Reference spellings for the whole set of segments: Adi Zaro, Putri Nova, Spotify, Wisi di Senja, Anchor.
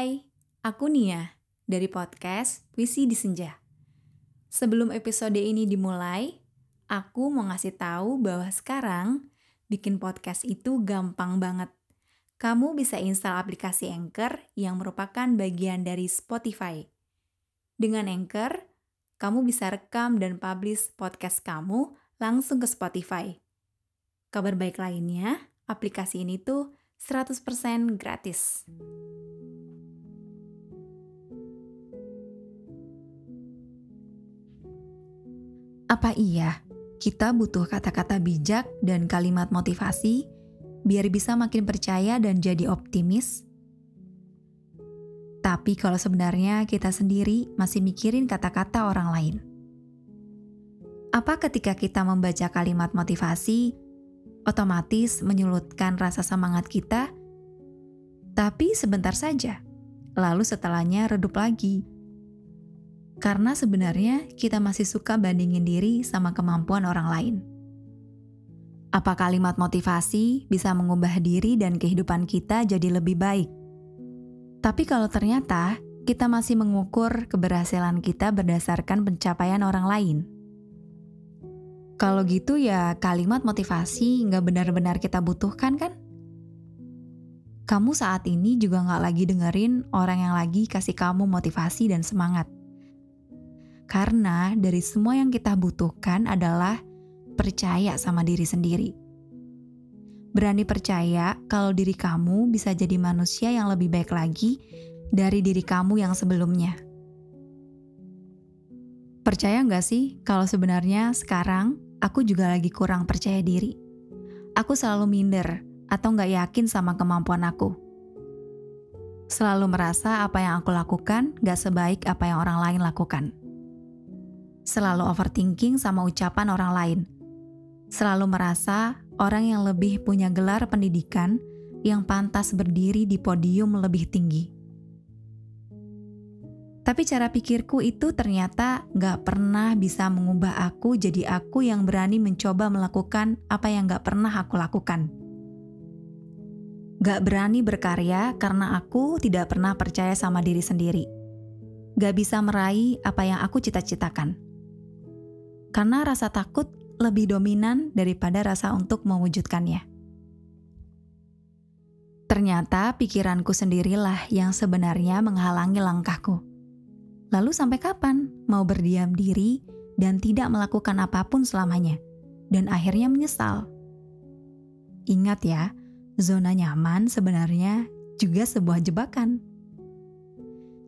Hai, aku Nia dari podcast Wisi di Senja. Sebelum episode ini dimulai, aku mau ngasih tahu bahwa sekarang bikin podcast itu gampang banget. Kamu bisa install aplikasi Anchor yang merupakan bagian dari Spotify. Dengan Anchor, kamu bisa rekam dan publish podcast kamu langsung ke Spotify. Kabar baik lainnya, aplikasi ini tuh 100% gratis. Apa iya kita butuh kata-kata bijak dan kalimat motivasi biar bisa makin percaya dan jadi optimis? Tapi kalau sebenarnya kita sendiri masih mikirin kata-kata orang lain. Apa ketika kita membaca kalimat motivasi, otomatis menyulutkan rasa semangat kita? Tapi sebentar saja, lalu setelahnya redup lagi. Karena sebenarnya kita masih suka bandingin diri sama kemampuan orang lain. Apa kalimat motivasi bisa mengubah diri dan kehidupan kita jadi lebih baik? Tapi kalau ternyata kita masih mengukur keberhasilan kita berdasarkan pencapaian orang lain. Kalau gitu ya kalimat motivasi nggak benar-benar kita butuhkan kan? Kamu saat ini juga nggak lagi dengerin orang yang lagi kasih kamu motivasi dan semangat. Karena dari semua yang kita butuhkan adalah percaya sama diri sendiri. Berani percaya kalau diri kamu bisa jadi manusia yang lebih baik lagi dari diri kamu yang sebelumnya. Percaya nggak sih kalau sebenarnya sekarang aku juga lagi kurang percaya diri? Aku selalu minder atau nggak yakin sama kemampuan aku. Selalu merasa apa yang aku lakukan nggak sebaik apa yang orang lain lakukan. Selalu overthinking sama ucapan orang lain. Selalu merasa orang yang lebih punya gelar pendidikan yang pantas berdiri di podium lebih tinggi. Tapi cara pikirku itu ternyata gak pernah bisa mengubah aku jadi aku yang berani mencoba melakukan apa yang gak pernah aku lakukan. Gak berani berkarya karena aku tidak pernah percaya sama diri sendiri. Gak bisa meraih apa yang aku cita-citakan. Karena rasa takut lebih dominan daripada rasa untuk mewujudkannya. Ternyata pikiranku sendirilah yang sebenarnya menghalangi langkahku. Lalu sampai kapan mau berdiam diri dan tidak melakukan apapun selamanya, dan akhirnya menyesal? Ingat ya, zona nyaman sebenarnya juga sebuah jebakan.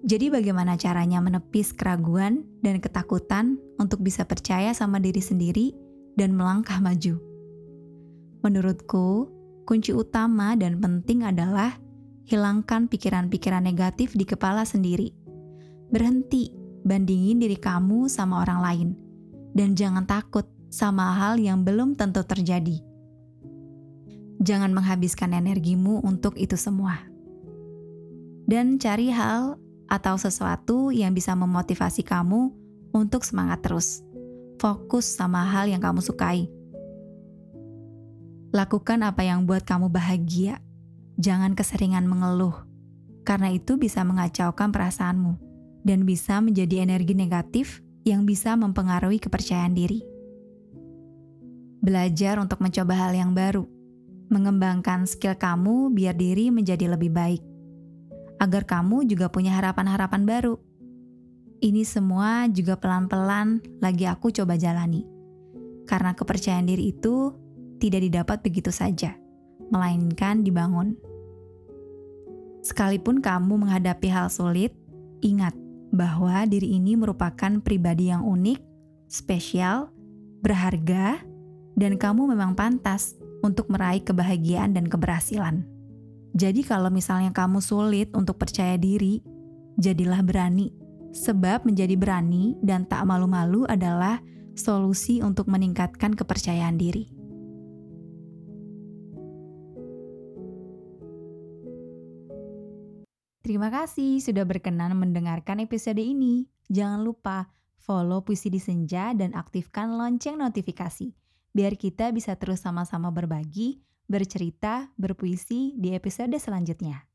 Jadi bagaimana caranya menepis keraguan dan ketakutan untuk bisa percaya sama diri sendiri dan melangkah maju? Menurutku, kunci utama dan penting adalah hilangkan pikiran-pikiran negatif di kepala sendiri. Berhenti bandingin diri kamu sama orang lain, dan jangan takut sama hal yang belum tentu terjadi. Jangan menghabiskan energimu untuk itu semua. Dan cari hal atau sesuatu yang bisa memotivasi kamu untuk semangat terus. Fokus sama hal yang kamu sukai. Lakukan apa yang buat kamu bahagia. Jangan keseringan mengeluh, karena itu bisa mengacaukan perasaanmu dan bisa menjadi energi negatif yang bisa mempengaruhi kepercayaan diri. Belajar untuk mencoba hal yang baru. Mengembangkan skill kamu biar diri menjadi lebih baik. Agar kamu juga punya harapan-harapan baru. Ini semua juga pelan-pelan lagi aku coba jalani. Karena kepercayaan diri itu tidak didapat begitu saja, melainkan dibangun. Sekalipun kamu menghadapi hal sulit, ingat bahwa diri ini merupakan pribadi yang unik, spesial, berharga, dan kamu memang pantas untuk meraih kebahagiaan dan keberhasilan. Jadi kalau misalnya kamu sulit untuk percaya diri, jadilah berani. Sebab menjadi berani dan tak malu-malu adalah solusi untuk meningkatkan kepercayaan diri. Terima kasih sudah berkenan mendengarkan episode ini. Jangan lupa follow Puisi di Senja dan aktifkan lonceng notifikasi, biar kita bisa terus sama-sama berbagi, bercerita, berpuisi di episode selanjutnya.